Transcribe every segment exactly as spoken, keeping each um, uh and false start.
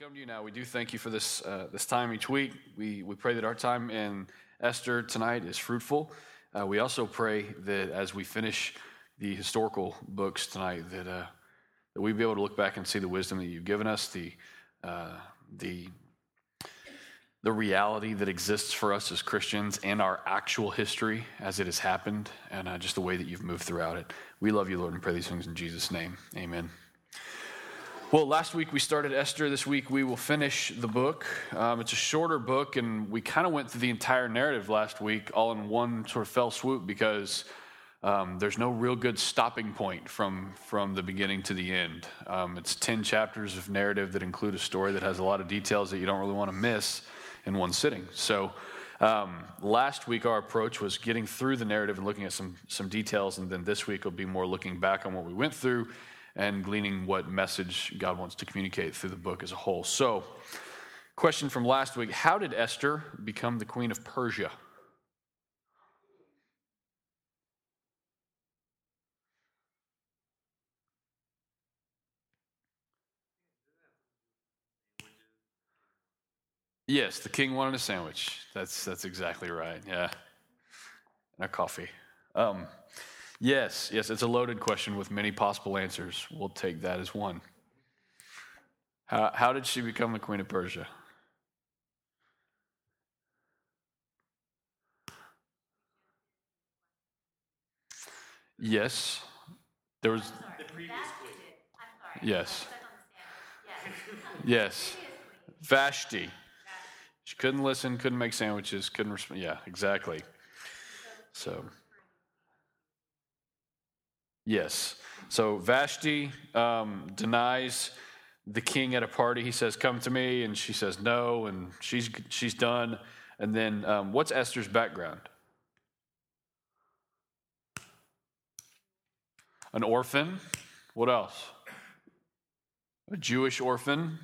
we come to you now, we do thank you for this uh, this time each week. We we pray that our time in Esther tonight is fruitful. Uh, we also pray that as we finish the historical books tonight, that uh, that we be able to look back and see the wisdom that you've given us, the uh, the the reality that exists for us as Christians and our actual history as it has happened, and uh, just the way that you've moved throughout it. We love you, Lord, and pray these things in Jesus' name. Amen. Well, last week we started Esther. This week we will finish the book. Um, it's a shorter book, and we kind of went through the entire narrative last week all in one sort of fell swoop because um, there's no real good stopping point from, from the beginning to the end. Um, it's ten chapters of narrative that include a story that has a lot of details that you don't really want to miss in one sitting. So um, last week our approach was getting through the narrative and looking at some some details, and then this week will be more looking back on what we went through and gleaning what message God wants to communicate through the book as a whole. So, question from last week, how did Esther become the queen of Persia? Yes, the king wanted a sandwich. That's that's exactly right, yeah. And a coffee. Um... Yes, yes, it's a loaded question with many possible answers. We'll take that as one. How, how did she become the queen of Persia? Yes. There was... The previous queen. Yes. Yes. Vashti. She couldn't listen, couldn't make sandwiches, couldn't respond. Yeah, exactly. So... Yes. So Vashti um, denies the king at a party. He says, "Come to me," and she says no, and she's she's done. And then, um, what's Esther's background? An orphan. What else? A Jewish orphan.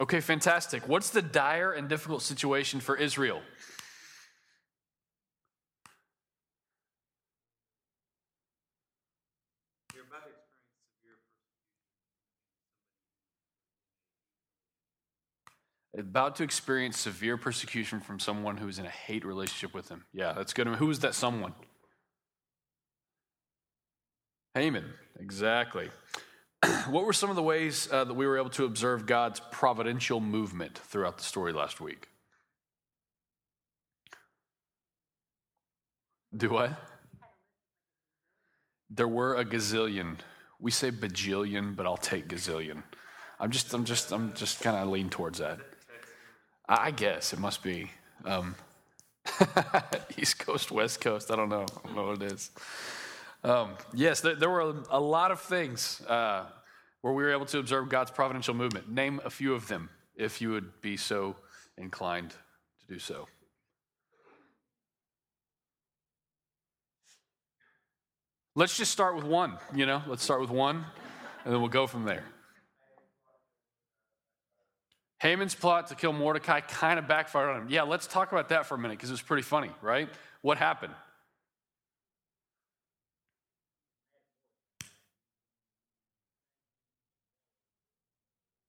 Okay, fantastic. What's the dire and difficult situation for Israel? You're about to experience severe persecution. About to experience severe persecution from someone who is in a hate relationship with them. Yeah, that's good. Who is that someone? Haman. Exactly. What were some of the ways uh, that we were able to observe God's providential movement throughout the story last week? Do what? There were a gazillion. We say bajillion, but I'll take gazillion. I'm just, I'm just, I'm just kind of lean towards that. I guess it must be um, East Coast, West Coast. I don't know. I don't know what it is. Um, yes, there, there were a lot of things uh, where we were able to observe God's providential movement. Name a few of them, if you would be so inclined to do so. Let's just start with one, you know? Let's start with one, and then we'll go from there. Haman's plot to kill Mordecai kind of backfired on him. Yeah, let's talk about that for a minute, because it was pretty funny, right? What happened?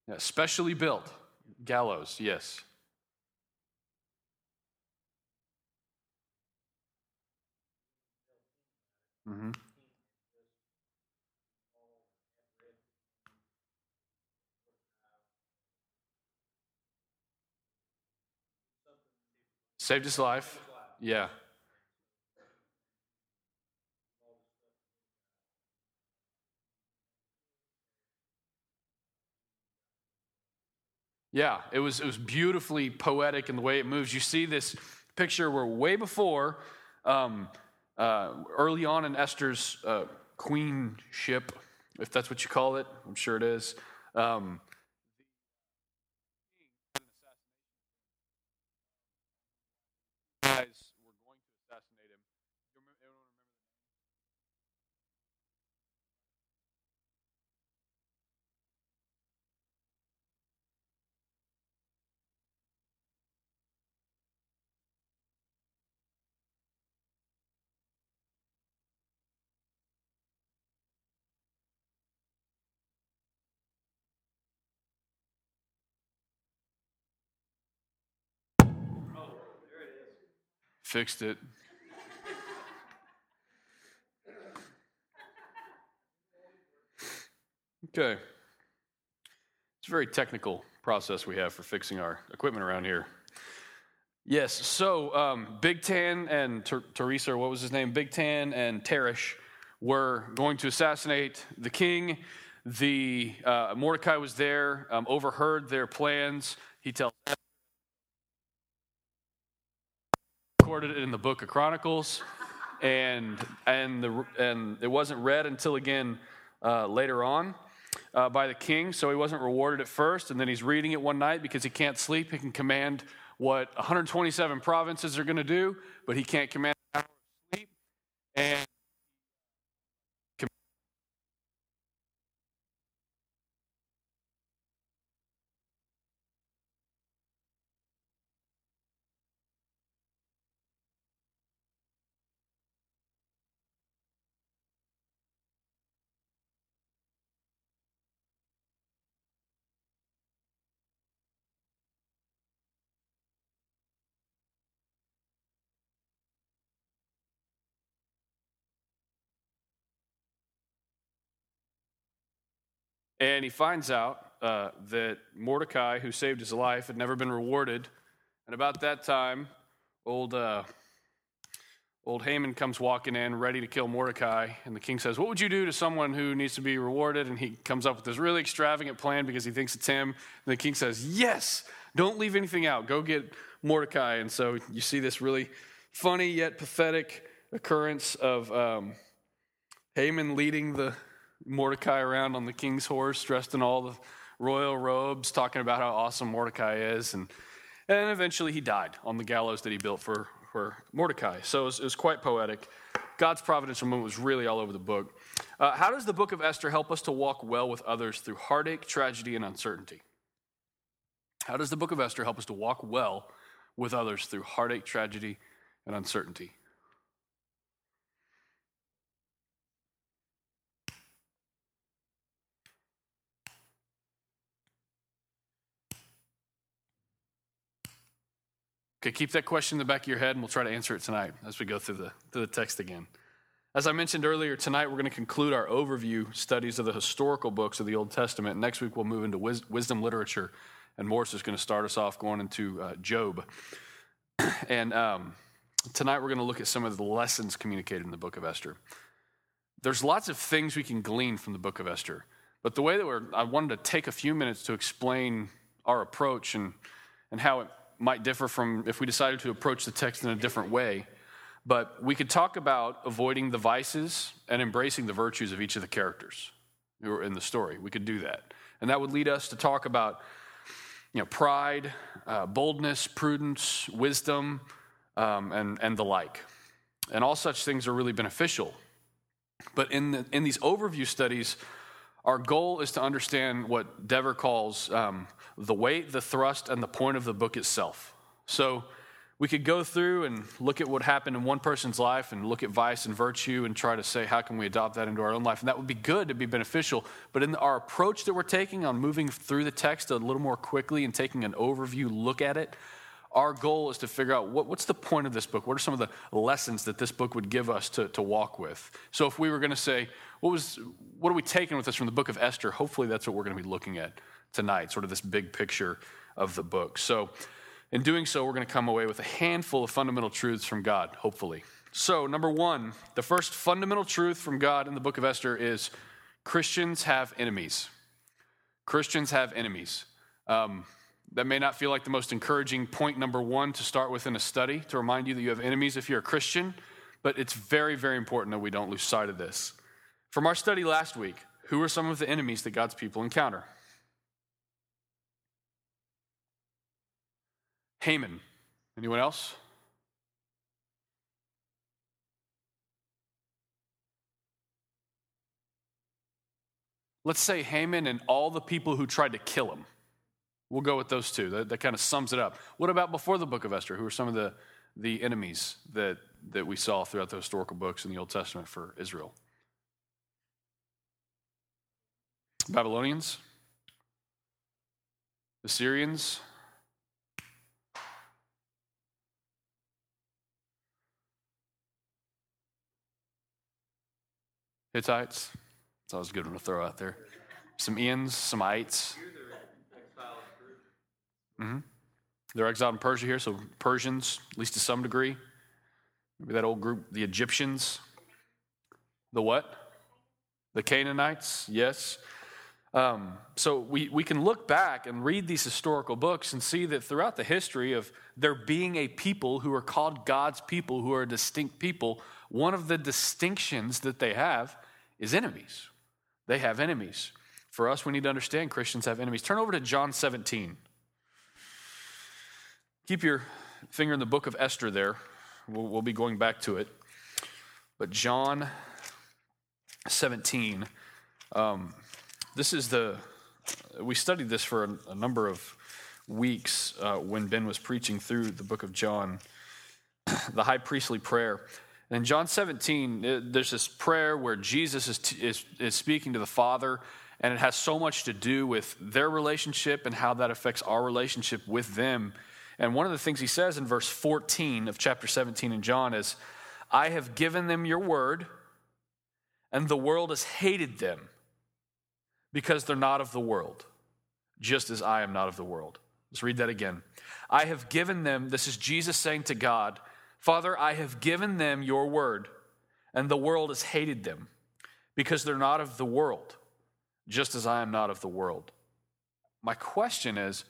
Yeah, specially built gallows, yes. Mm-hmm. Saved his life. Yeah. Yeah, it was it was beautifully poetic in the way it moves. You see this picture where way before, um, uh, early on in Esther's uh, queenship, if that's what you call it, I'm sure it is. Um, guys were going to assassinate him. Fixed it. Okay. It's a very technical process we have for fixing our equipment around here. Yes, so um, Big Tan and Ter- Teresa, or what was his name? Big Tan and Teresh were going to assassinate the king. The uh, Mordecai was there, um, overheard their plans. He tells them, recorded it in the book of Chronicles, and and the and it wasn't read until again uh, later on. Uh, by the king, so he wasn't rewarded at first, and then he's reading it one night because he can't sleep. He can command what one hundred twenty-seven provinces are going to do, but he can't command an hour of sleep. And And he finds out uh, that Mordecai, who saved his life, had never been rewarded. And about that time, old uh, old Haman comes walking in, ready to kill Mordecai. And the king says, "What would you do to someone who needs to be rewarded?" And he comes up with this really extravagant plan because he thinks it's him. And the king says, "Yes, don't leave anything out. Go get Mordecai." And so you see this really funny yet pathetic occurrence of um, Haman leading the Mordecai around on the king's horse, dressed in all the royal robes, talking about how awesome Mordecai is, and and eventually he died on the gallows that he built for, for Mordecai. So it was, it was quite poetic. God's providential movement was really all over the book. Uh, how does the book of Esther help us to walk well with others through heartache, tragedy, and uncertainty? How does the book of Esther help us to walk well with others through heartache, tragedy, and uncertainty? Okay, keep that question in the back of your head, and we'll try to answer it tonight as we go through the through the text again. As I mentioned earlier, tonight we're going to conclude our overview studies of the historical books of the Old Testament. Next week we'll move into wis- wisdom literature, and Morris is going to start us off going into uh, Job. And um, tonight we're going to look at some of the lessons communicated in the book of Esther. There's lots of things we can glean from the book of Esther, but the way that we're, I wanted to take a few minutes to explain our approach and and how it might differ from if we decided to approach the text in a different way, but we could talk about avoiding the vices and embracing the virtues of each of the characters who are in the story. We could do that. And that would lead us to talk about, you know, pride, uh, boldness, prudence, wisdom, um, and, and the like. And all such things are really beneficial. But in the, in these overview studies, our goal is to understand what Dever calls um, the weight, the thrust, and the point of the book itself. So we could go through and look at what happened in one person's life and look at vice and virtue and try to say, how can we adopt that into our own life? And that would be good, to be beneficial. But in our approach that we're taking on moving through the text a little more quickly and taking an overview look at it, our goal is to figure out what, what's the point of this book? What are some of the lessons that this book would give us to, to walk with? So if we were going to say, what was, what are we taking with us from the book of Esther? Hopefully that's what we're going to be looking at tonight, sort of this big picture of the book. So in doing so, we're going to come away with a handful of fundamental truths from God, hopefully. So number one, the first fundamental truth from God in the book of Esther is Christians have enemies. Christians have enemies. Um, That may not feel like the most encouraging point number one to start with in a study, to remind you that you have enemies if you're a Christian, but it's very, very important that we don't lose sight of this. From our study last week, who are some of the enemies that God's people encounter? Haman. Anyone else? Let's say Haman and all the people who tried to kill him. We'll go with those two. That, that kind of sums it up. What about before the book of Esther? Who are some of the, the enemies that, that we saw throughout the historical books in the Old Testament for Israel? Babylonians? Assyrians? Hittites. That's always a good one to throw out there. Some Ins, some Ites. Mm-hmm. They're exiled in Persia here, so Persians, at least to some degree. Maybe that old group, the Egyptians. The what? The Canaanites, yes. Um, so we, we can look back and read these historical books and see that throughout the history of there being a people who are called God's people, who are a distinct people, one of the distinctions that they have is enemies. They have enemies. For us, we need to understand Christians have enemies. Turn over to John seventeen. Keep your finger in the book of Esther there. We'll, we'll be going back to it. But John seventeen, um, this is the, we studied this for a, a number of weeks uh, when Ben was preaching through the book of John, the high priestly prayer. And in John seventeen, it, there's this prayer where Jesus is, t- is is speaking to the Father, and it has so much to do with their relationship and how that affects our relationship with them. And one of the things he says in verse fourteen of chapter seventeen in John is, I have given them your word, and the world has hated them because they're not of the world, just as I am not of the world. Let's read that again. I have given them, this is Jesus saying to God, Father, I have given them your word, and the world has hated them because they're not of the world, just as I am not of the world. My question is,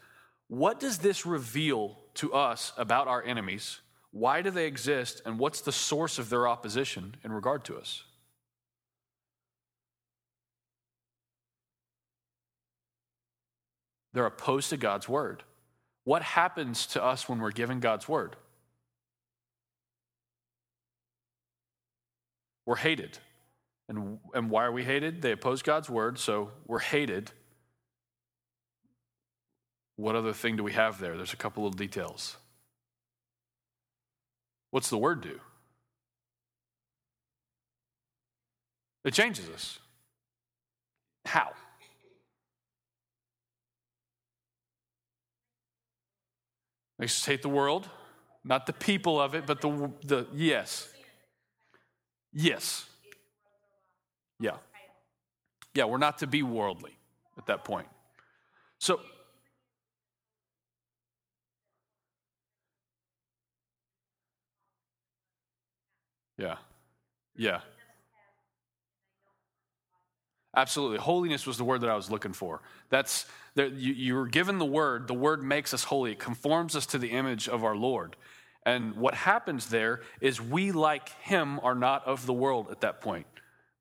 what does this reveal to us about our enemies? Why do they exist, and what's the source of their opposition in regard to us? They're opposed to God's word. What happens to us when we're given God's word? We're hated. And, and why are we hated? They oppose God's word, so we're hated. What other thing do we have there? There's a couple of details. What's the word do? It changes us. How? Makes us hate the world, not the people of it, but the, the yes. Yes. Yeah. Yeah, we're not to be worldly at that point. So, yeah, yeah. Absolutely. Holiness was the word that I was looking for. That's that you, you were given the word. The word makes us holy. It conforms us to the image of our Lord. And what happens there is we, like him, are not of the world at that point.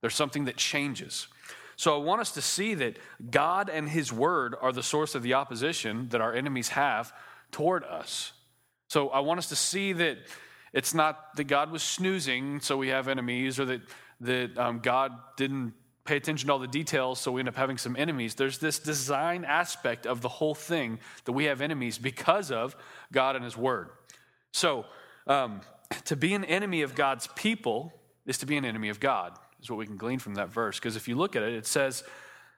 There's something that changes. So I want us to see that God and his word are the source of the opposition that our enemies have toward us. So I want us to see that it's not that God was snoozing, so we have enemies, or that, that um, God didn't pay attention to all the details, so we end up having some enemies. There's this design aspect of the whole thing that we have enemies because of God and his word. So um, to be an enemy of God's people is to be an enemy of God, is what we can glean from that verse. Because if you look at it, it says,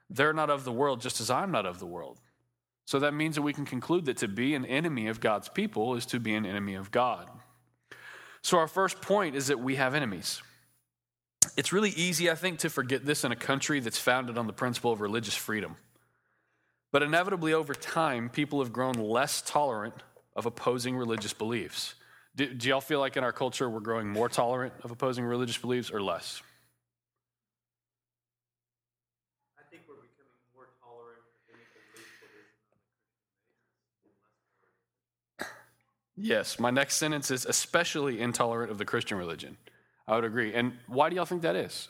they're not of the world just as I'm not of the world. So that means that we can conclude that to be an enemy of God's people is to be an enemy of God. So our first point is that we have enemies. It's really easy, I think, to forget this in a country that's founded on the principle of religious freedom. But inevitably, over time, people have grown less tolerant of opposing religious beliefs. Do, do y'all feel like in our culture we're growing more tolerant of opposing religious beliefs or less? I think we're becoming more tolerant of any belief that is Yes, my next sentence is especially intolerant of the Christian religion. I would agree. And why do y'all think that is?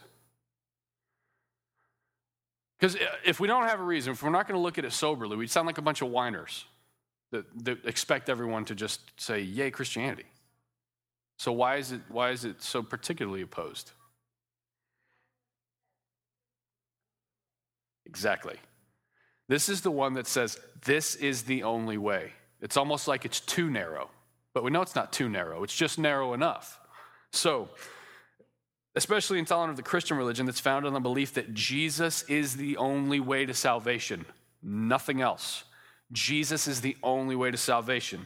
Because if we don't have a reason, if we're not going to look at it soberly, we'd sound like a bunch of whiners that, that expect everyone to just say, yay, Christianity. So why is it why is it so particularly opposed? Exactly. This is the one that says, this is the only way. It's almost like it's too narrow. But we know it's not too narrow. It's just narrow enough. So, especially intolerant of the Christian religion that's founded on the belief that Jesus is the only way to salvation, nothing else. Jesus is the only way to salvation.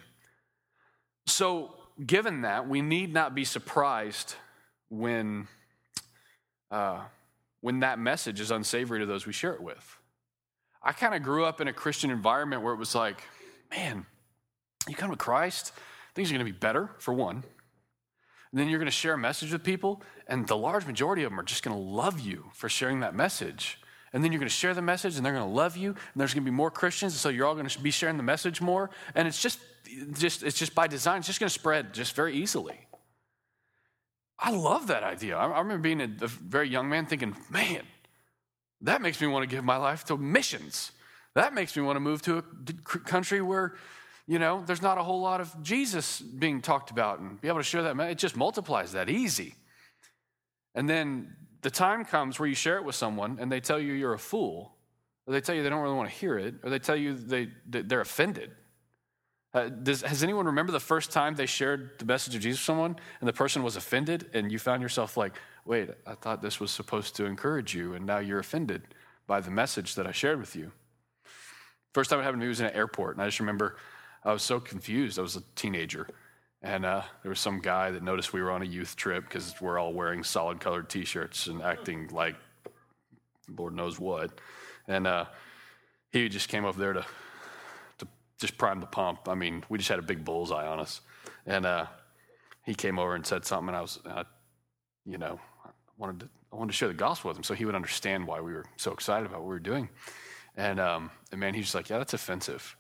So, given that, we need not be surprised when uh, when that message is unsavory to those we share it with. I kind of grew up in a Christian environment where it was like, man, you come to Christ, things are going to be better, for one. And then you're going to share a message with people, and the large majority of them are just going to love you for sharing that message. And then you're going to share the message, and they're going to love you, and there's going to be more Christians, and so you're all going to be sharing the message more. And it's just, just it's just by design, it's just going to spread just very easily. I love that idea. I remember being a very young man thinking, man, that makes me want to give my life to missions. That makes me want to move to a country where, you know, there's not a whole lot of Jesus being talked about and be able to share that. It just multiplies that easy. And then the time comes where you share it with someone and they tell you you're a fool, or they tell you they don't really want to hear it, or they tell you they, they're offended. Uh, does, has anyone remember the first time they shared the message of Jesus with someone and the person was offended and you found yourself like, wait, I thought this was supposed to encourage you and now you're offended by the message that I shared with you? First time it happened to me was in an airport, and I just remember I was so confused. I was a teenager, and uh, there was some guy that noticed we were on a youth trip because we're all wearing solid colored T-shirts and acting like Lord knows what, and uh, he just came up there to just primed the pump. I mean, we just had a big bullseye on us. And uh, he came over and said something, and I was, uh, you know, I wanted to I wanted to share the gospel with him so he would understand why we were so excited about what we were doing. And, um, and man, he was just like, yeah, that's offensive.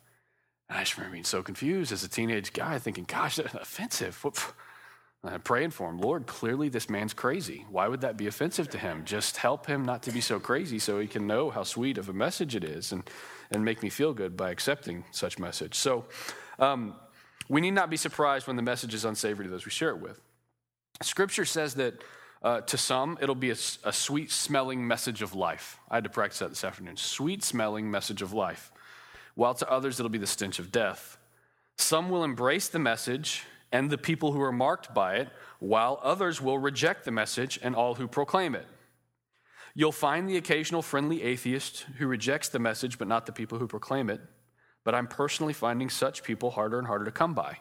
And I just remember being so confused as a teenage guy thinking, gosh, that's offensive. What? And I'm praying for him. Lord, clearly this man's crazy. Why would that be offensive to him? Just help him not to be so crazy so he can know how sweet of a message it is. And and make me feel good by accepting such message. So um, we need not be surprised when the message is unsavory to those we share it with. Scripture says that uh, to some, it'll be a, a sweet-smelling message of life. I had to practice that this afternoon. Sweet-smelling message of life. While to others, it'll be the stench of death. Some will embrace the message and the people who are marked by it, while others will reject the message and all who proclaim it. You'll find the occasional friendly atheist who rejects the message, but not the people who proclaim it. But I'm personally finding such people harder and harder to come by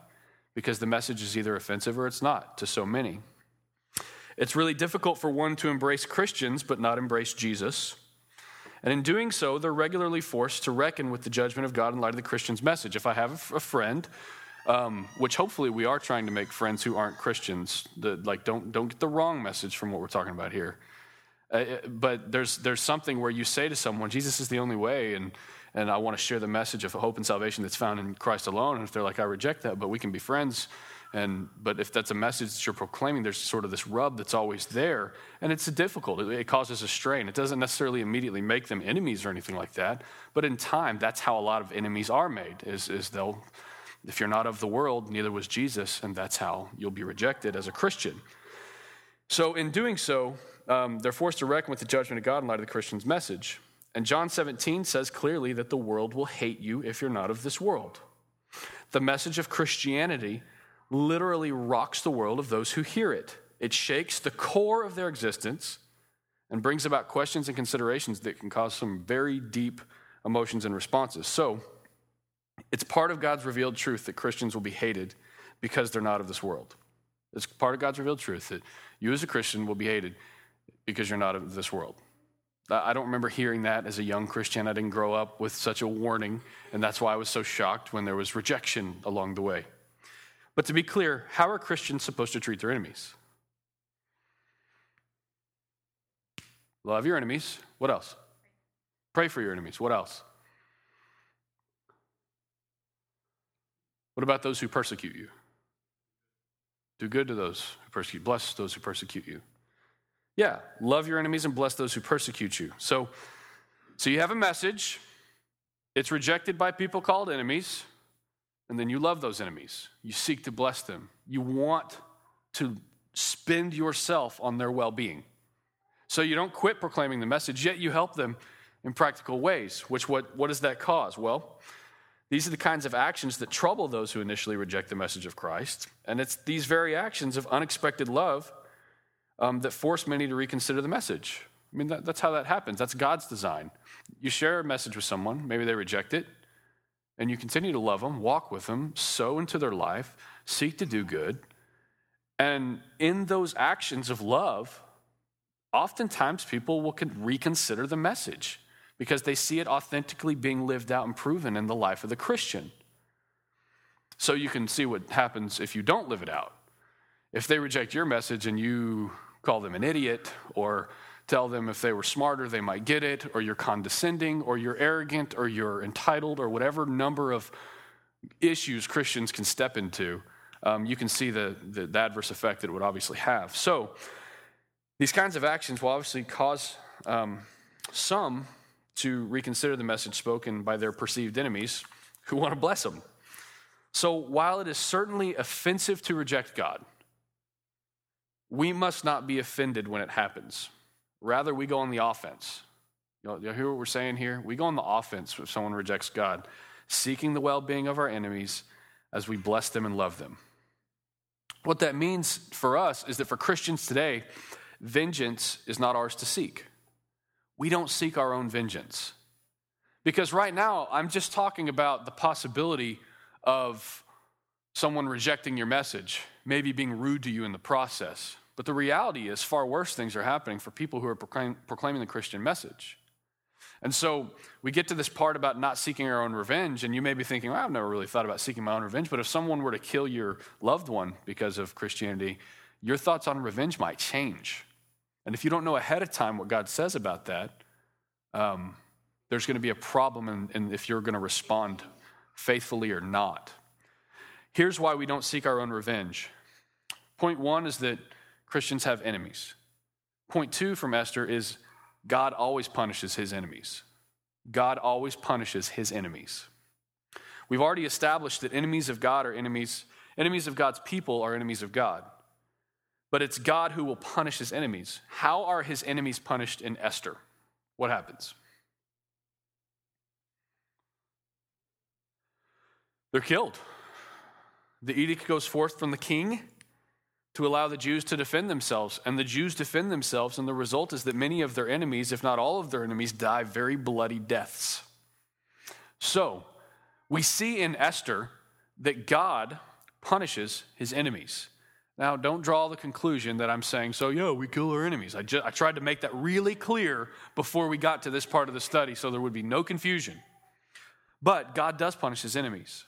because the message is either offensive or it's not to so many. It's really difficult for one to embrace Christians, but not embrace Jesus. And in doing so, they're regularly forced to reckon with the judgment of God in light of the Christian's message. If I have a friend, um, which hopefully we are trying to make friends who aren't Christians, the, like don't, don't get the wrong message from what we're talking about here. Uh, but there's there's something where you say to someone, Jesus is the only way, and and I want to share the message of hope and salvation that's found in Christ alone. And if they're like, I reject that, but we can be friends. And but if that's a message that you're proclaiming, there's sort of this rub that's always there, and it's difficult. It, it causes a strain. It doesn't necessarily immediately make them enemies or anything like that. But in time, that's how a lot of enemies are made. Is is they'll, if you're not of the world, neither was Jesus, and that's how you'll be rejected as a Christian. So in doing so, Um, they're forced to reckon with the judgment of God in light of the Christian's message. And John seventeen says clearly that the world will hate you if you're not of this world. The message of Christianity literally rocks the world of those who hear it. It shakes the core of their existence and brings about questions and considerations that can cause some very deep emotions and responses. So it's part of God's revealed truth that Christians will be hated because they're not of this world. It's part of God's revealed truth that you as a Christian will be hated because you're not of this world. I don't remember hearing that as a young Christian. I didn't grow up with such a warning, and that's why I was so shocked when there was rejection along the way. But to be clear, how are Christians supposed to treat their enemies? Love your enemies. What else? Pray for your enemies. What else? What about those who persecute you? Do good to those who persecute. Bless those who persecute you. Yeah, love your enemies and bless those who persecute you. So, so you have a message. It's rejected by people called enemies. And then you love those enemies. You seek to bless them. You want to spend yourself on their well-being. So you don't quit proclaiming the message, yet you help them in practical ways. Which what, what does that cause? Well, these are the kinds of actions that trouble those who initially reject the message of Christ. And it's these very actions of unexpected love Um, that force many to reconsider the message. I mean, that, that's how that happens. That's God's design. You share a message with someone, maybe they reject it, and you continue to love them, walk with them, sow into their life, seek to do good. And in those actions of love, oftentimes people will reconsider the message because they see it authentically being lived out and proven in the life of the Christian. So you can see what happens if you don't live it out. If they reject your message and you call them an idiot or tell them if they were smarter, they might get it, or you're condescending, or you're arrogant, or you're entitled, or whatever number of issues Christians can step into, um, you can see the, the, the adverse effect that it would obviously have. So these kinds of actions will obviously cause um, some to reconsider the message spoken by their perceived enemies who want to bless them. So while it is certainly offensive to reject God, we must not be offended when it happens. Rather, we go on the offense. You know, you hear what we're saying here? We go on the offense if someone rejects God, seeking the well-being of our enemies as we bless them and love them. What that means for us is that for Christians today, vengeance is not ours to seek. We don't seek our own vengeance. Because right now, I'm just talking about the possibility of someone rejecting your message, maybe being rude to you in the process. But the reality is far worse things are happening for people who are proclaim, proclaiming the Christian message. And so we get to this part about not seeking our own revenge, and you may be thinking, well, I've never really thought about seeking my own revenge, but if someone were to kill your loved one because of Christianity, your thoughts on revenge might change. And if you don't know ahead of time what God says about that, um, there's going to be a problem in, in if you're going to respond faithfully or not. Here's why we don't seek our own revenge. Point one is that Christians have enemies. Point two from Esther is God always punishes his enemies. God always punishes his enemies. We've already established that enemies of God are enemies, enemies of God's people are enemies of God. But it's God who will punish his enemies. How are his enemies punished in Esther? What happens? They're killed. The edict goes forth from the king to allow the Jews to defend themselves. And the Jews defend themselves, and the result is that many of their enemies, if not all of their enemies, die very bloody deaths. So we see in Esther that God punishes his enemies. Now, don't draw the conclusion that I'm saying, so, yo, we kill our enemies. I, just, I tried to make that really clear before we got to this part of the study so there would be no confusion. But God does punish his enemies.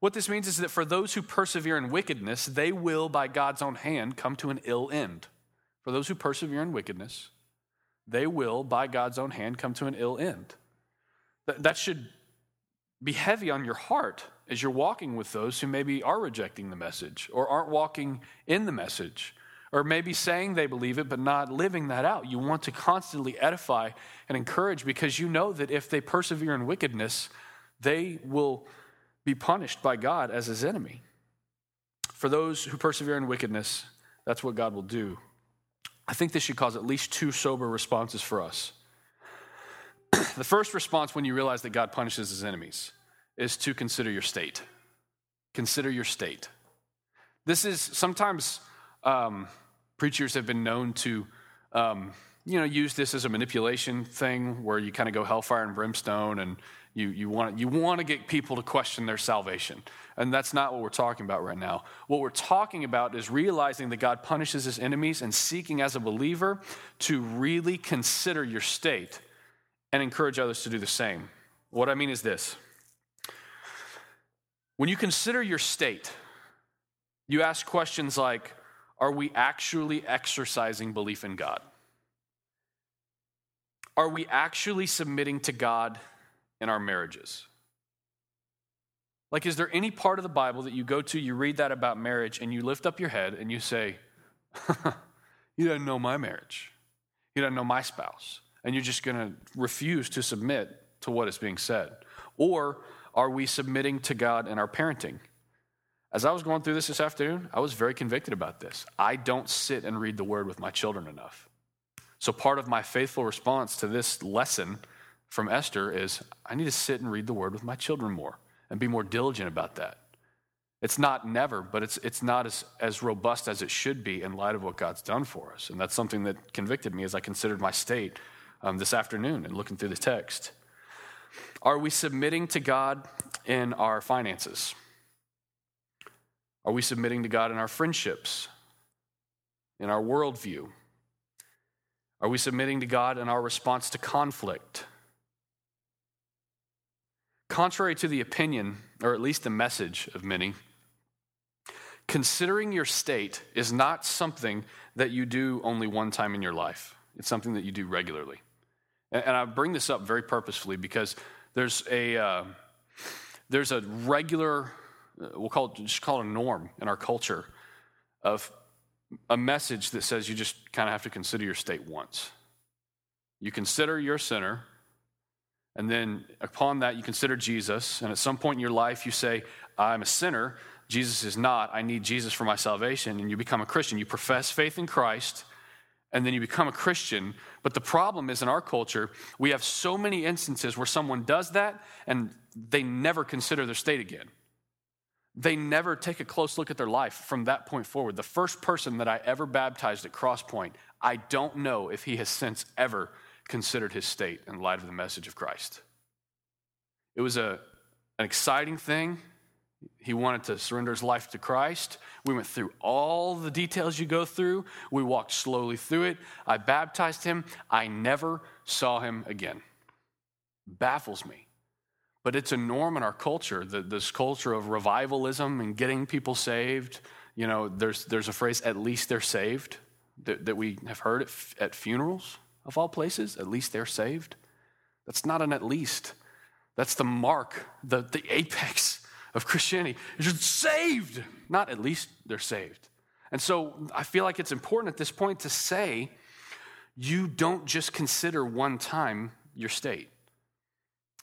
What this means is that for those who persevere in wickedness, they will, by God's own hand, come to an ill end. For those who persevere in wickedness, they will, by God's own hand, come to an ill end. Th- that should be heavy on your heart as you're walking with those who maybe are rejecting the message or aren't walking in the message or maybe saying they believe it but not living that out. You want to constantly edify and encourage because you know that if they persevere in wickedness, they will be punished by God as his enemy. For those who persevere in wickedness, that's what God will do. I think this should cause at least two sober responses for us. The first response when you realize that God punishes his enemies is to consider your state. Consider your state. This is sometimes um, preachers have been known to um, you know, use this as a manipulation thing where you kind of go hellfire and brimstone and You you want you want to get people to question their salvation. And that's not what we're talking about right now. What we're talking about is realizing that God punishes his enemies and seeking as a believer to really consider your state and encourage others to do the same. What I mean is this. When you consider your state, you ask questions like, are we actually exercising belief in God? Are we actually submitting to God in our marriages? Like, is there any part of the Bible that you go to, you read that about marriage, and you lift up your head and you say, you don't know my marriage. You don't know my spouse. And you're just going to refuse to submit to what is being said. Or are we submitting to God in our parenting? As I was going through this this afternoon, I was very convicted about this. I don't sit and read the word with my children enough. So part of my faithful response to this lesson from Esther is, I need to sit and read the word with my children more and be more diligent about that. It's not never, but it's it's not as, as robust as it should be in light of what God's done for us. And that's something that convicted me as I considered my state um, this afternoon and looking through the text. Are we submitting to God in our finances? Are we submitting to God in our friendships, in our worldview? Are we submitting to God in our response to conflict? Contrary to the opinion, or at least the message of many, considering your state is not something that you do only one time in your life. It's something that you do regularly. And I bring this up very purposefully because there's a uh, there's a regular, we'll call it, just call it a norm in our culture of a message that says you just kind of have to consider your state once. You consider your sinner, and then upon that you consider Jesus, and at some point in your life you say, I'm a sinner, Jesus is not, I need Jesus for my salvation, and you become a Christian. You profess faith in Christ, and then you become a Christian. But the problem is in our culture, we have so many instances where someone does that, and they never consider their state again. They never take a close look at their life from that point forward. The first person that I ever baptized at Crosspoint, I don't know if he has since ever considered his state in light of the message of Christ. It was a, an exciting thing. He wanted to surrender his life to Christ. We went through all the details you go through. We walked slowly through it. I baptized him. I never saw him again. Baffles me. But it's a norm in our culture, the, this culture of revivalism and getting people saved. You know, there's there's a phrase, at least they're saved, that, that we have heard at, at funerals of all places, at least they're saved. That's not an at least. That's the mark, the, the apex of Christianity. You're saved, not at least they're saved. And so I feel like it's important at this point to say, you don't just consider one time your state.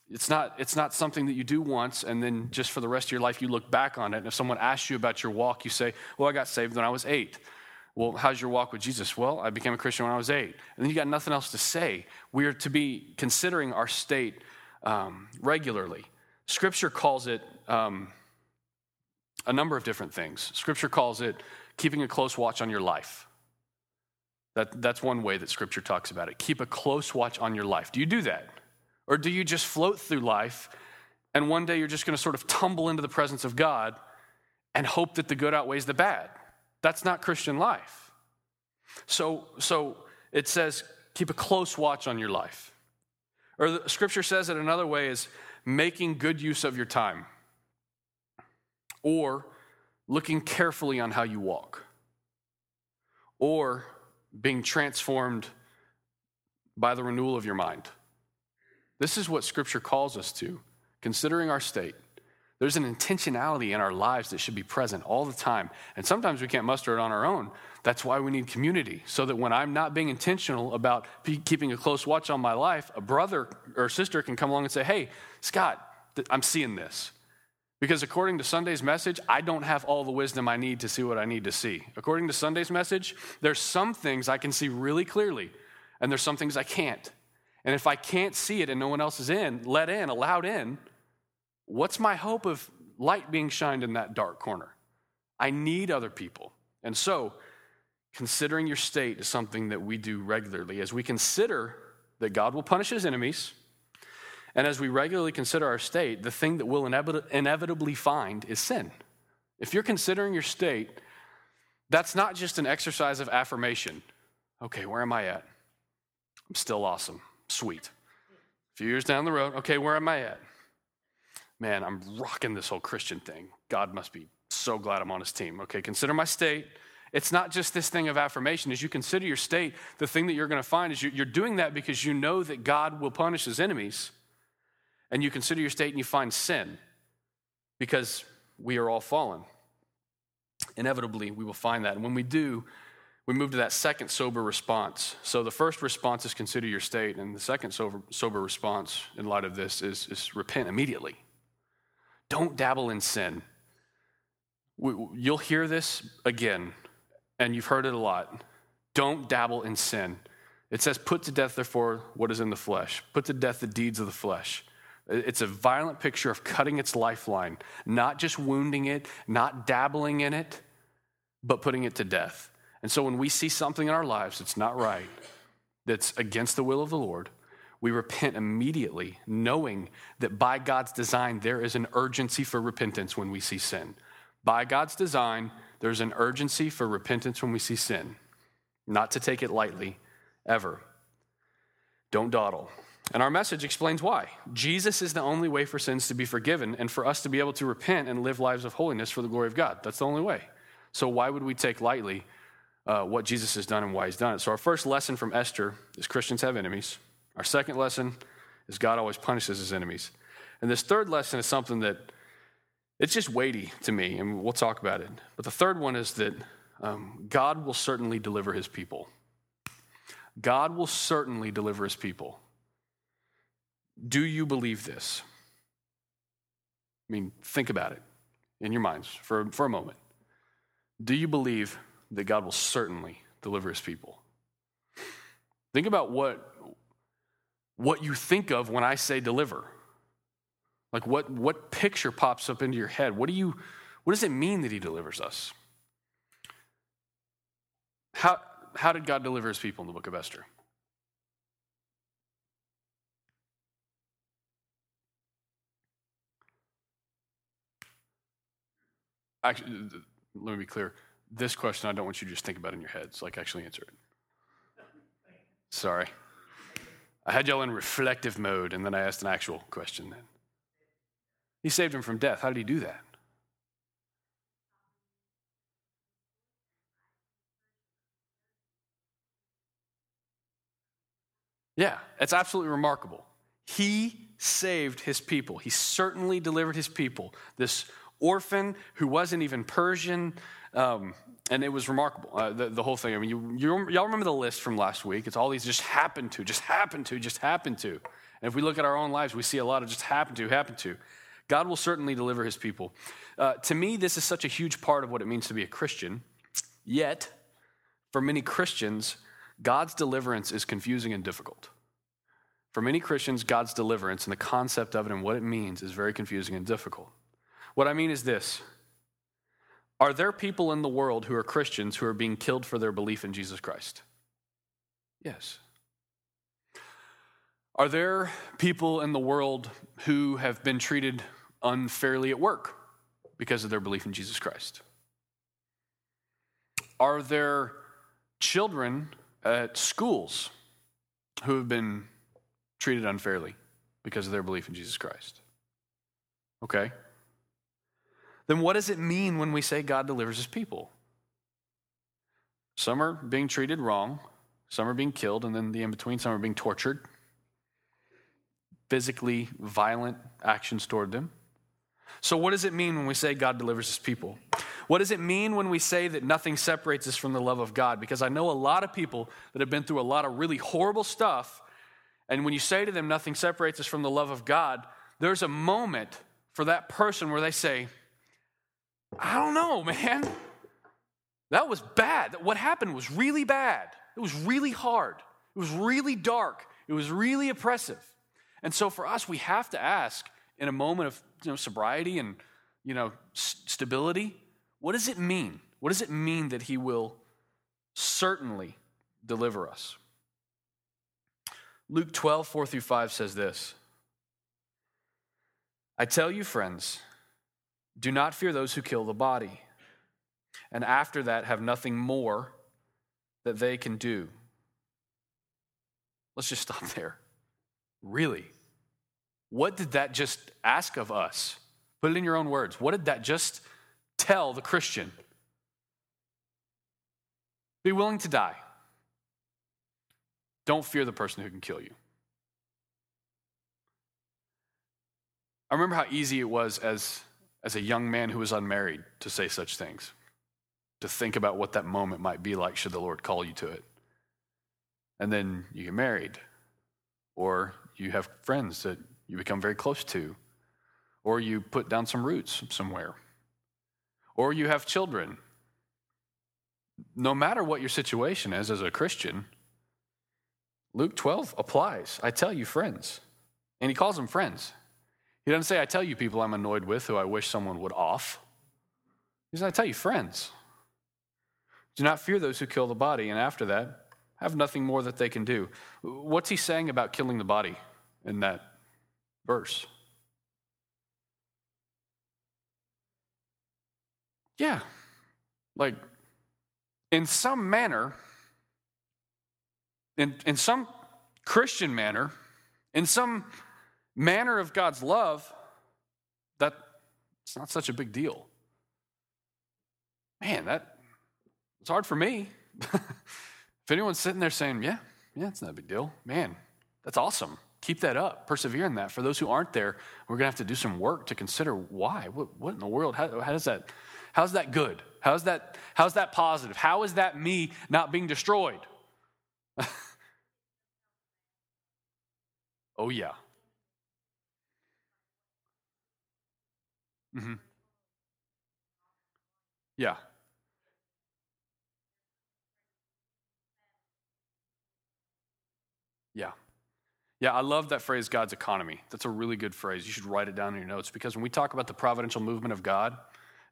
It's not it's not something that you do once, and then just for the rest of your life, you look back on it. And if someone asks you about your walk, you say, well, I got saved when I was eight. Well, how's your walk with Jesus? Well, I became a Christian when I was eight. And then you got nothing else to say. We are to be considering our state um, regularly. Scripture calls it um, a number of different things. Scripture calls it keeping a close watch on your life. That That's one way that Scripture talks about it. Keep a close watch on your life. Do you do that? Or do you just float through life, and one day you're just going to sort of tumble into the presence of God and hope that the good outweighs the bad? That's not Christian life. So, so it says, keep a close watch on your life. Or the Scripture says it another way is making good use of your time, or looking carefully on how you walk, or being transformed by the renewal of your mind. This is what Scripture calls us to, considering our state. There's an intentionality in our lives that should be present all the time, and sometimes we can't muster it on our own. That's why we need community, so that when I'm not being intentional about keeping a close watch on my life, a brother or sister can come along and say, hey, Scott, I'm seeing this. Because according to Sunday's message, I don't have all the wisdom I need to see what I need to see. According to Sunday's message, there's some things I can see really clearly, and there's some things I can't. And if I can't see it and no one else is in, let in, allowed in, what's my hope of light being shined in that dark corner? I need other people. And so, considering your state is something that we do regularly. As we consider that God will punish his enemies, and as we regularly consider our state, the thing that we'll inevit- inevitably find is sin. If you're considering your state, that's not just an exercise of affirmation. Okay, where am I at? I'm still awesome. Sweet. A few years down the road, okay, where am I at? Man, I'm rocking this whole Christian thing. God must be so glad I'm on his team. Okay, consider my state. It's not just this thing of affirmation. As you consider your state, the thing that you're going to find is you're doing that because you know that God will punish his enemies, and you consider your state and you find sin because we are all fallen. Inevitably, we will find that. And when we do, we move to that second sober response. So the first response is consider your state, and the second sober, sober response in light of this is, is repent immediately. Don't dabble in sin. We, you'll hear this again, and you've heard it a lot. Don't dabble in sin. It says, put to death, therefore, what is in the flesh. Put to death the deeds of the flesh. It's a violent picture of cutting its lifeline, not just wounding it, not dabbling in it, but putting it to death. And so when we see something in our lives that's not right, that's against the will of the Lord, we repent immediately, knowing that by God's design, there is an urgency for repentance when we see sin. By God's design, there's an urgency for repentance when we see sin, not to take it lightly ever. Don't dawdle. And our message explains why. Jesus is the only way for sins to be forgiven and for us to be able to repent and live lives of holiness for the glory of God. That's the only way. So why would we take lightly uh, what Jesus has done and why he's done it? So our first lesson from Esther is Christians have enemies. Our second lesson is God always punishes his enemies. And this third lesson is something that it's just weighty to me, and we'll talk about it. But the third one is that um, God will certainly deliver his people. God will certainly deliver his people. Do you believe this? I mean, think about it in your minds for, for a moment. Do you believe that God will certainly deliver his people? Think about what what you think of when I say deliver. Like what what picture pops up into your head? What do you what does it mean that he delivers us? How how did God deliver his people in the book of Esther? Actually, let me be clear. This question, I don't want you to just think about it in your heads. Like, actually answer it. Sorry. I had y'all in reflective mode, and then I asked an actual question then. He saved him from death. How did he do that? Yeah, it's absolutely remarkable. He saved his people. He certainly delivered his people. This orphan who wasn't even Persian, um, and it was remarkable, uh, the, the whole thing. I mean, you, you, y'all remember the list from last week? It's all these just happened to, just happened to, just happened to. And if we look at our own lives, we see a lot of just happened to, happened to. God will certainly deliver his people. Uh, to me, this is such a huge part of what it means to be a Christian, yet for many Christians, God's deliverance is confusing and difficult. For many Christians, God's deliverance and the concept of it and what it means is very confusing and difficult. What I mean is this. Are there people in the world who are Christians who are being killed for their belief in Jesus Christ? Yes. Are there people in the world who have been treated unfairly at work because of their belief in Jesus Christ? Are there children at schools who have been treated unfairly because of their belief in Jesus Christ? Okay. Then what does it mean when we say God delivers his people? Some are being treated wrong, some are being killed, and then the in-between, some are being tortured. Physically violent actions toward them. So what does it mean when we say God delivers his people? What does it mean when we say that nothing separates us from the love of God? Because I know a lot of people that have been through a lot of really horrible stuff, and when you say to them, nothing separates us from the love of God, there's a moment for that person where they say, I don't know, man. That was bad. What happened was really bad. It was really hard. It was really dark. It was really oppressive. And so for us, we have to ask in a moment of you know, sobriety and you know st- stability, what does it mean? What does it mean that he will certainly deliver us? Luke twelve, four through five says this. I tell you, friends, do not fear those who kill the body, and after that have nothing more that they can do. Let's just stop there. Really? What did that just ask of us? Put it in your own words. What did that just tell the Christian? Be willing to die. Don't fear the person who can kill you. I remember how easy it was as as a young man who was unmarried to say such things, to think about what that moment might be like should the Lord call you to it. And then you get married, or you have friends that you become very close to, or you put down some roots somewhere, or you have children. No matter what your situation is as a Christian, Luke twelve applies. I tell you, friends. And he calls them friends. He doesn't say, I tell you people I'm annoyed with who I wish someone would off. He says, I tell you, friends, do not fear those who kill the body, and after that, have nothing more that they can do. What's he saying about killing the body in that verse? Yeah, like in some manner, in, in some Christian manner, in some manner of God's love, that it's not such a big deal. Man, that it's hard for me. If anyone's sitting there saying, yeah, yeah, it's not a big deal. Man, that's awesome. Keep that up. Persevere in that. For those who aren't there, we're going to have to do some work to consider why. What, what in the world? How, how does that, how's that good? How's that, how's that positive? How is that me not being destroyed? Oh, yeah. Mm-hmm. Yeah. Yeah. Yeah, I love that phrase, God's economy. That's a really good phrase. You should write it down in your notes, because when we talk about the providential movement of God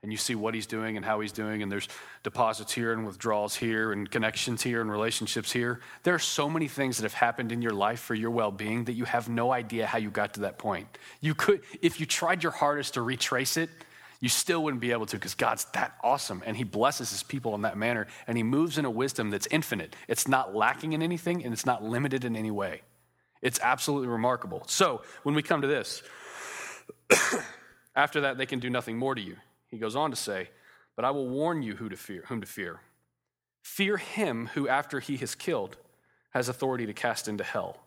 and you see what he's doing and how he's doing, and there's deposits here and withdrawals here and connections here and relationships here, there are so many things that have happened in your life for your well-being that you have no idea how you got to that point. You could, if you tried your hardest to retrace it, you still wouldn't be able to, because God's that awesome and he blesses his people in that manner, and he moves in a wisdom that's infinite. It's not lacking in anything and it's not limited in any way. It's absolutely remarkable. So when we come to this, after that, they can do nothing more to you. He goes on to say, but I will warn you who to fear, whom to fear. Fear him who, after he has killed, has authority to cast into hell.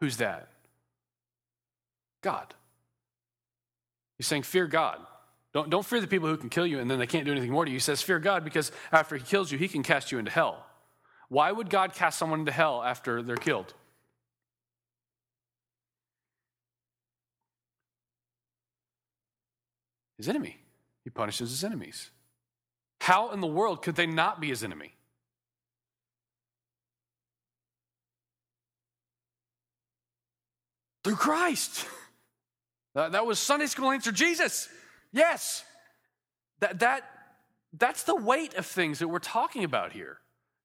Who's that? God. He's saying, fear God. Don't, don't fear the people who can kill you and then they can't do anything more to you. He says, fear God, because after he kills you, he can cast you into hell. Why would God cast someone into hell after they're killed? His enemy. He punishes his enemies. How in the world could they not be his enemy? Through Christ. That was Sunday school answer, Jesus. Yes. That, that, that's the weight of things that we're talking about here.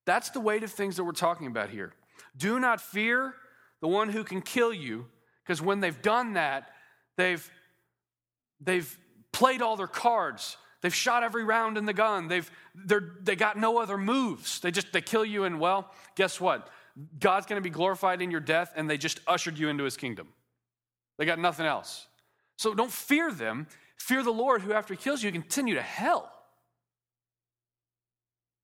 That's the weight of things that we're talking about here. Do not fear the one who can kill you, because when they've done that, they've, they've, played all their cards. They've shot every round in the gun. They've they're they got no other moves. They just they kill you, and well, guess what? God's going to be glorified in your death, and they just ushered you into his kingdom. They got nothing else. So don't fear them. Fear the Lord, who after he kills you, continue to hell.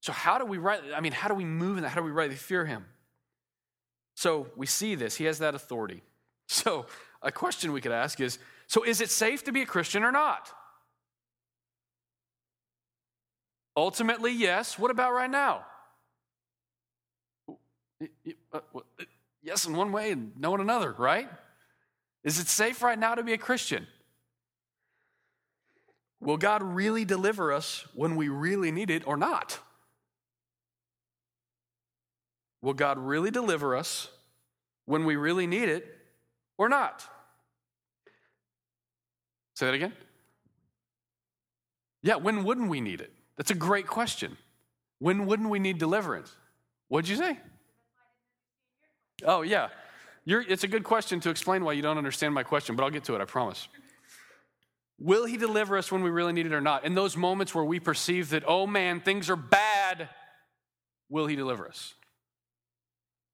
So how do we write? I mean, how do we move in that? How do we rightly fear him? So we see this. He has that authority. So a question we could ask is, so is it safe to be a Christian or not? Ultimately, yes. What about right now? Yes in one way and no in another, right? Is it safe right now to be a Christian? Will God really deliver us when we really need it or not? Will God really deliver us when we really need it or not? Say that again? Yeah, when wouldn't we need it? That's a great question. When wouldn't we need deliverance? What'd you say? Oh, yeah. You're, it's a good question to explain why you don't understand my question, but I'll get to it, I promise. Will he deliver us when we really need it or not? In those moments where we perceive that, oh man, things are bad, will he deliver us?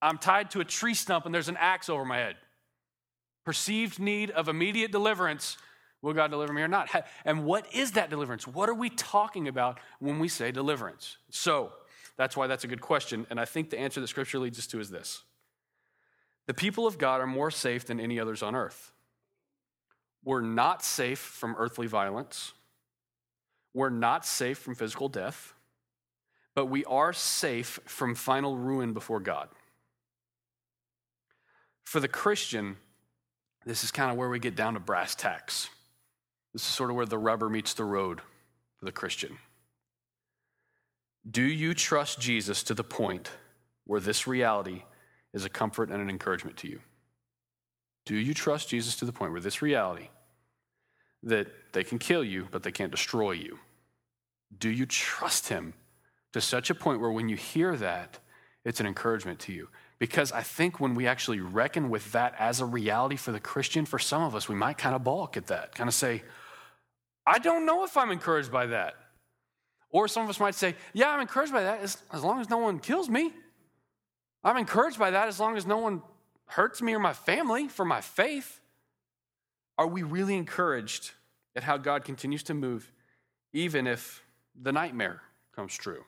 I'm tied to a tree stump and there's an axe over my head. Perceived need of immediate deliverance. Will God deliver me or not? And what is that deliverance? What are we talking about when we say deliverance? So that's why that's a good question. And I think the answer that Scripture leads us to is this. The people of God are more safe than any others on earth. We're not safe from earthly violence. We're not safe from physical death. But we are safe from final ruin before God. For the Christian, this is kind of where we get down to brass tacks. This is sort of where the rubber meets the road for the Christian. Do you trust Jesus to the point where this reality is a comfort and an encouragement to you? Do you trust Jesus to the point where this reality that they can kill you, but they can't destroy you? Do you trust him to such a point where when you hear that, it's an encouragement to you? Because I think when we actually reckon with that as a reality for the Christian, for some of us, we might kind of balk at that, kind of say, I don't know if I'm encouraged by that. Or some of us might say, yeah, I'm encouraged by that as, as long as no one kills me. I'm encouraged by that as long as no one hurts me or my family for my faith. Are we really encouraged at how God continues to move, even if the nightmare comes true?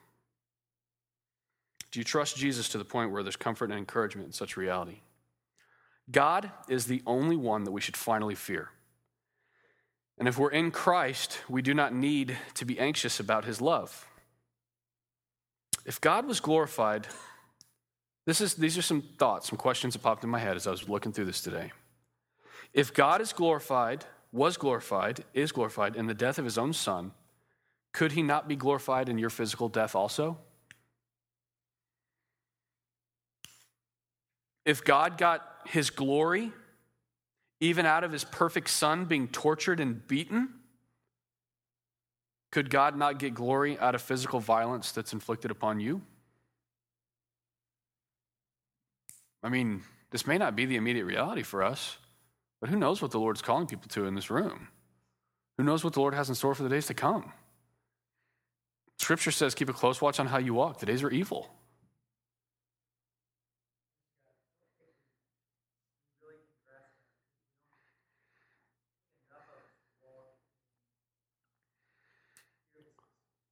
Do you trust Jesus to the point where there's comfort and encouragement in such reality? God is the only one that we should finally fear. And if we're in Christ, we do not need to be anxious about his love. If God was glorified, this is these are some thoughts, some questions that popped in my head as I was looking through this today. If God is glorified, was glorified, is glorified in the death of his own son, could he not be glorified in your physical death also? If God got his glory, even out of his perfect son being tortured and beaten, could God not get glory out of physical violence that's inflicted upon you? I mean, this may not be the immediate reality for us, but who knows what the Lord's calling people to in this room? Who knows what the Lord has in store for the days to come? Scripture says, keep a close watch on how you walk. The days are evil.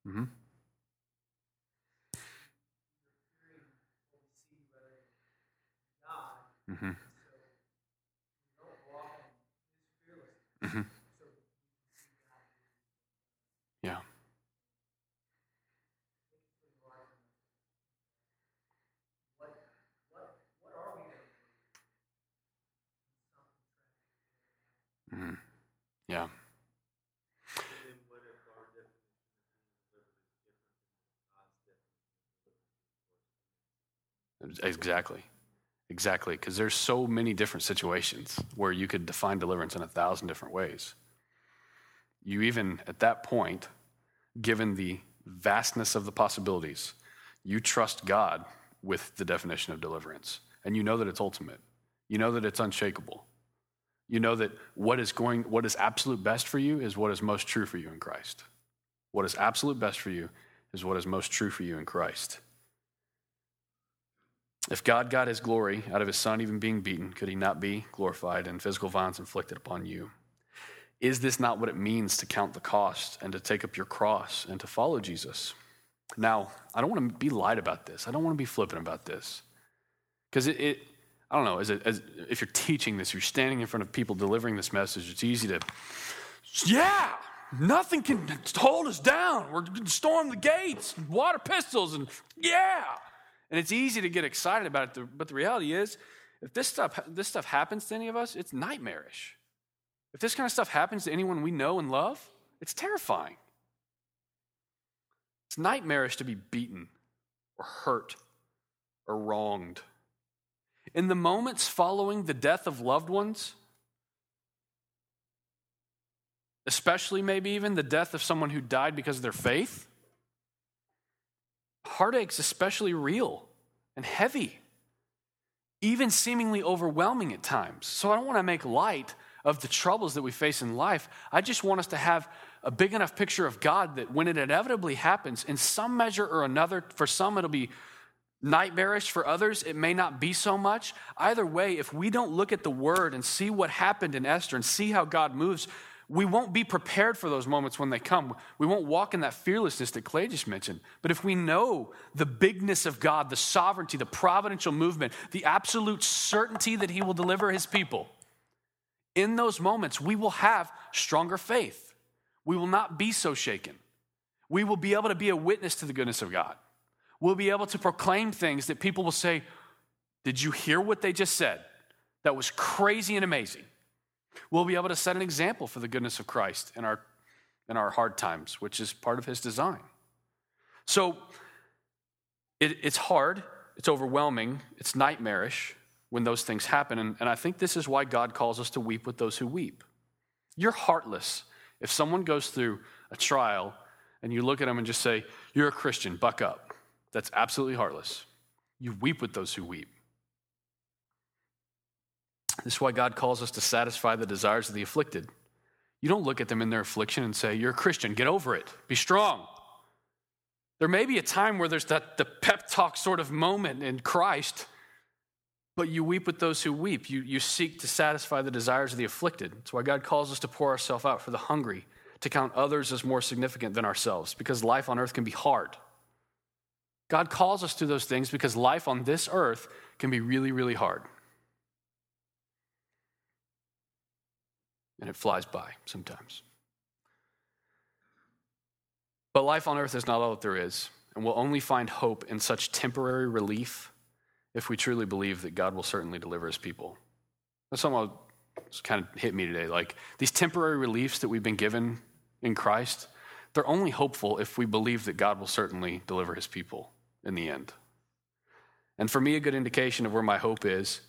Mm-hmm. Mm-hmm. Mm-hmm. Yeah. Mm-hmm. Yeah. Exactly. Exactly. Because there's so many different situations where you could define deliverance in a thousand different ways. You even, at that point, given the vastness of the possibilities, you trust God with the definition of deliverance. And you know that it's ultimate. You know that it's unshakable. You know that what is going, what is absolute best for you is what is most true for you in Christ. What is absolute best for you is what is most true for you in Christ. If God got his glory out of his son even being beaten, could he not be glorified in physical violence inflicted upon you? Is this not what it means to count the cost and to take up your cross and to follow Jesus? Now, I don't want to be light about this. I don't want to be flippant about this. Because it, it, I don't know, as a, as, if you're teaching this, you're standing in front of people delivering this message, it's easy to, yeah, nothing can hold us down. We're going to storm the gates, water pistols, and yeah. And it's easy to get excited about it, but the reality is, if this stuff this stuff happens to any of us, it's nightmarish. If this kind of stuff happens to anyone we know and love, it's terrifying. It's nightmarish to be beaten or hurt or wronged. In the moments following the death of loved ones, especially maybe even the death of someone who died because of their faith, heartache's especially real and heavy, even seemingly overwhelming at times. So I don't want to make light of the troubles that we face in life. I just want us to have a big enough picture of God that when it inevitably happens, in some measure or another, for some it'll be nightmarish, for others it may not be so much. Either way, if we don't look at the word and see what happened in Esther and see how God moves, we won't be prepared for those moments when they come. We won't walk in that fearlessness that Clay just mentioned. But if we know the bigness of God, the sovereignty, the providential movement, the absolute certainty that he will deliver his people, in those moments, we will have stronger faith. We will not be so shaken. We will be able to be a witness to the goodness of God. We'll be able to proclaim things that people will say, "Did you hear what they just said? That was crazy and amazing." We'll be able to set an example for the goodness of Christ in our in our hard times, which is part of his design. So it, it's hard, it's overwhelming, it's nightmarish when those things happen. And, and I think this is why God calls us to weep with those who weep. You're heartless if someone goes through a trial and you look at them and just say, "You're a Christian, buck up." That's absolutely heartless. You weep with those who weep. This is why God calls us to satisfy the desires of the afflicted. You don't look at them in their affliction and say, "You're a Christian, get over it, be strong." There may be a time where there's that the pep talk sort of moment in Christ But you weep with those who weep. You, you seek to satisfy the desires of the afflicted. That's why God calls us to pour ourselves out for the hungry, to count others as more significant than ourselves, because life on earth can be hard. God calls us to those things because life on this earth can be really, really hard. And it flies by sometimes. But life on earth is not all that there is, and we'll only find hope in such temporary relief if we truly believe that God will certainly deliver his people. That's something that's kind of hit me today. Like, these temporary reliefs that we've been given in Christ, they're only hopeful if we believe that God will certainly deliver his people in the end. And for me, a good indication of where my hope is,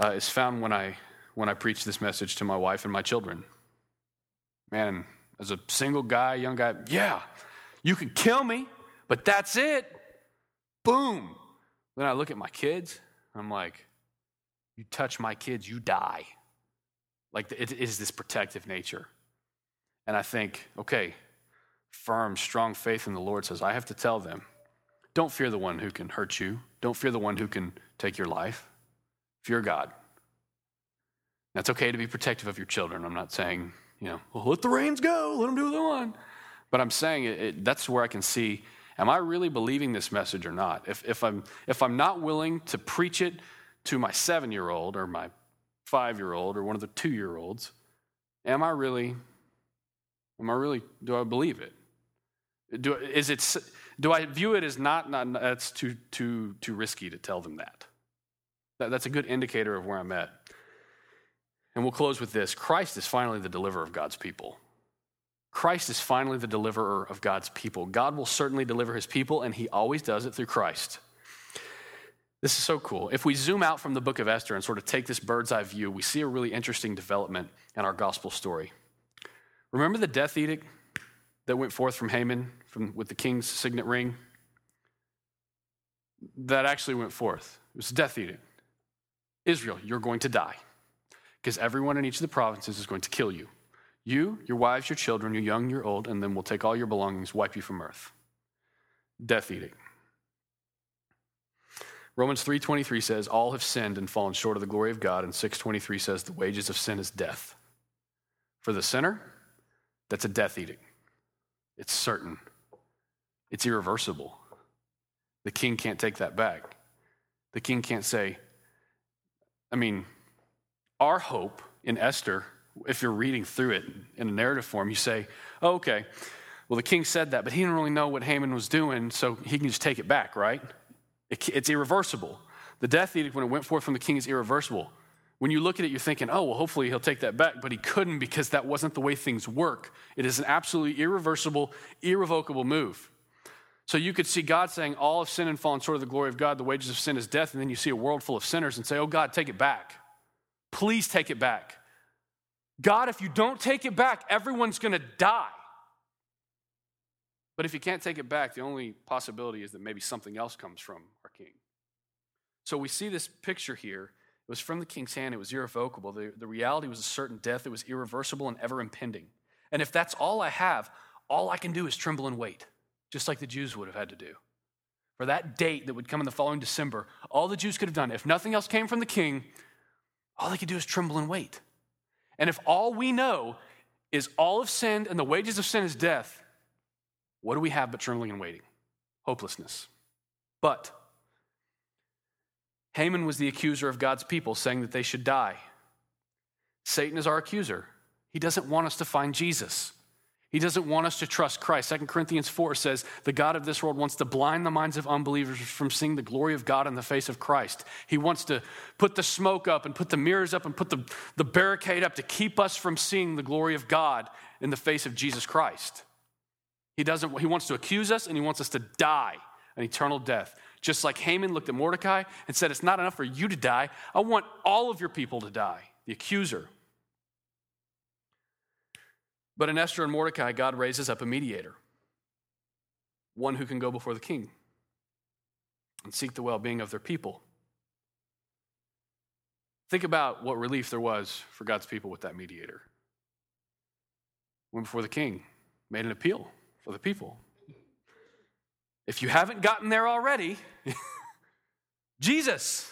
uh, is found when I when I preach this message to my wife and my children. Man, as a single guy, young guy, yeah, you can kill me, but that's it. Boom. Then I look at my kids, and I'm like, you touch my kids, you die. Like, it is this protective nature. And I think, okay, firm, strong faith in the Lord says, I have to tell them, don't fear the one who can hurt you. Don't fear the one who can take your life. Fear God. That's okay to be protective of your children. I'm not saying, you know, well, let the reins go, let them do what they want. But I'm saying it, it, that's where I can see, am I really believing this message or not? If, if I'm if I'm not willing to preach it to my seven-year-old or my five-year-old or one of the two-year-olds, am I really, am I really, do I believe it? Do is it do I view it as not, not that's too too too risky to tell them that? that? That's a good indicator of where I'm at. And we'll close with this. Christ is finally the deliverer of God's people. Christ is finally the deliverer of God's people. God will certainly deliver his people, and he always does it through Christ. This is so cool. If we zoom out from the book of Esther and sort of take this bird's eye view, we see a really interesting development in our gospel story. Remember the death edict that went forth from Haman from, with the king's signet ring? That actually went forth. It was a death edict. Israel, you're going to die because everyone in each of the provinces is going to kill you. You, your wives, your children, your young, your old, and then we'll take all your belongings, wipe you from earth. Death edict. Romans three twenty-three says, all have sinned and fallen short of the glory of God. And six twenty-three says, the wages of sin is death. For the sinner, that's a death edict. It's certain. It's irreversible. The king can't take that back. The king can't say, I mean, our hope in Esther, if you're reading through it in a narrative form, you say, oh, okay, well, the king said that, but he didn't really know what Haman was doing, so he can just take it back, right? It, it's irreversible. The death edict, when it went forth from the king, is irreversible. When you look at it, you're thinking, oh, well, hopefully he'll take that back, but he couldn't because that wasn't the way things work. It is an absolutely irreversible, irrevocable move. So you could see God saying, all have sinned and fallen short of the glory of God, the wages of sin is death, and then you see a world full of sinners and say, oh, God, take it back. Please take it back. God, if you don't take it back, everyone's going to die. But if you can't take it back, the only possibility is that maybe something else comes from our king. So we see this picture here. It was from the king's hand. It was irrevocable. The, the reality was a certain death. It was irreversible and ever impending. And if that's all I have, all I can do is tremble and wait, just like the Jews would have had to do. For that date that would come in the following December, all the Jews could have done, if nothing else came from the king, all they could do is tremble and wait. And if all we know is all have sinned and the wages of sin is death, what do we have but trembling and waiting? Hopelessness. But Haman was the accuser of God's people, saying that they should die. Satan is our accuser. He doesn't want us to find Jesus. He doesn't want us to trust Christ. Second Corinthians four says, the God of this world wants to blind the minds of unbelievers from seeing the glory of God in the face of Christ. He wants to put the smoke up and put the mirrors up and put the, the barricade up to keep us from seeing the glory of God in the face of Jesus Christ. He doesn't. He wants to accuse us, and he wants us to die an eternal death. Just like Haman looked at Mordecai and said, it's not enough for you to die. I want all of your people to die. The accuser. But in Esther and Mordecai, God raises up a mediator, one who can go before the king and seek the well-being of their people. Think about what relief there was for God's people with that mediator. Went before the king, made an appeal for the people. If you haven't gotten there already, Jesus,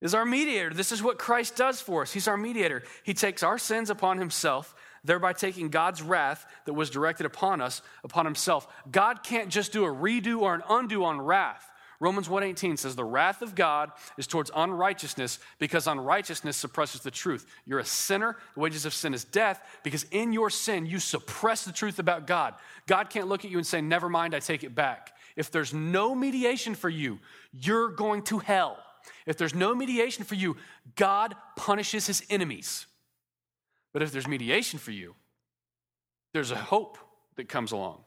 is our mediator. This is what Christ does for us. He's our mediator. He takes our sins upon himself, thereby taking God's wrath that was directed upon us upon himself. God can't just do a redo or an undo on wrath. Romans one eighteen says, the wrath of God is towards unrighteousness because unrighteousness suppresses the truth. You're a sinner. The wages of sin is death because in your sin, you suppress the truth about God. God can't look at you and say, never mind, I take it back. If there's no mediation for you, you're going to hell. If there's no mediation for you, God punishes his enemies. But if there's mediation for you, there's a hope that comes along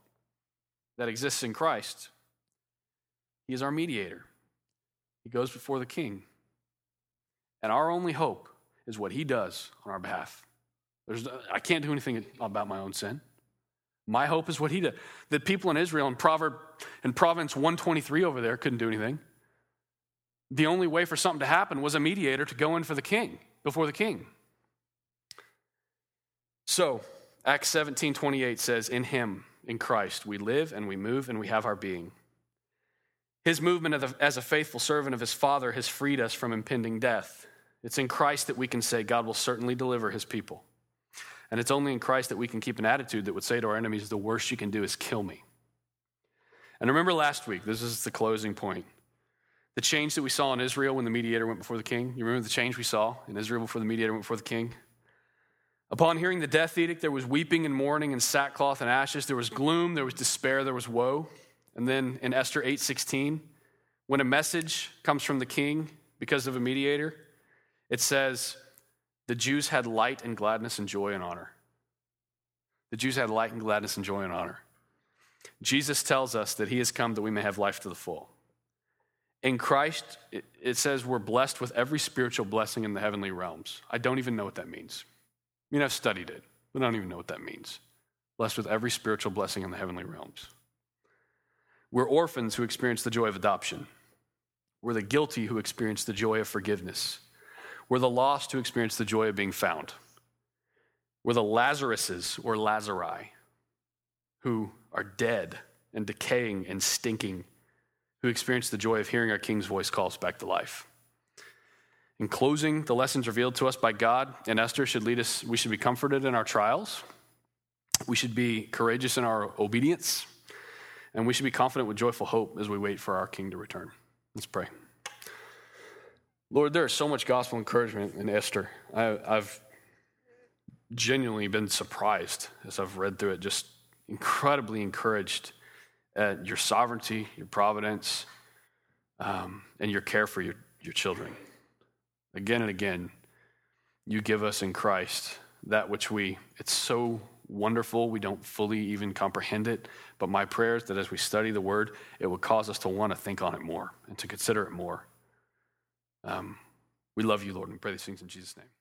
that exists in Christ. He is our mediator. He goes before the king. And our only hope is what he does on our behalf. There's, I can't do anything about my own sin. My hope is what he does. The people in Israel in, Proverb, in Proverbs one twenty-three over there couldn't do anything. The only way for something to happen was a mediator to go in for the king, before the king. So, Acts seventeen twenty-eight says, in him, in Christ, we live and we move and we have our being. His movement as a faithful servant of his Father has freed us from impending death. It's in Christ that we can say God will certainly deliver his people. And it's only in Christ that we can keep an attitude that would say to our enemies, the worst you can do is kill me. And remember last week, this is the closing point. The change that we saw in Israel when the mediator went before the king. You remember the change we saw in Israel before the mediator went before the king? Upon hearing the death edict, there was weeping and mourning and sackcloth and ashes. There was gloom, there was despair, there was woe. And then in Esther eight sixteen, when a message comes from the king because of a mediator, it says, the Jews had light and gladness and joy and honor. The Jews had light and gladness and joy and honor. Jesus tells us that he has come that we may have life to the full. In Christ, it says we're blessed with every spiritual blessing in the heavenly realms. I don't even know what that means. I mean, I've studied it, but I don't even know what that means. Blessed with every spiritual blessing in the heavenly realms. We're orphans who experience the joy of adoption. We're the guilty who experience the joy of forgiveness. We're the lost who experience the joy of being found. We're the Lazaruses or Lazari who are dead and decaying and stinking, who experience the joy of hearing our King's voice call us back to life. In closing, the lessons revealed to us by God and Esther should lead us, we should be comforted in our trials, we should be courageous in our obedience, and we should be confident with joyful hope as we wait for our King to return. Let's pray. Lord, there is so much gospel encouragement in Esther. I, I've genuinely been surprised as I've read through it, just incredibly encouraged at your sovereignty, your providence, um, and your care for your, your children. Again and again, you give us in Christ that which we, it's so wonderful, we don't fully even comprehend it, but my prayer is that as we study the word, it would cause us to want to think on it more and to consider it more. Um, we love you, Lord, and pray these things in Jesus' name.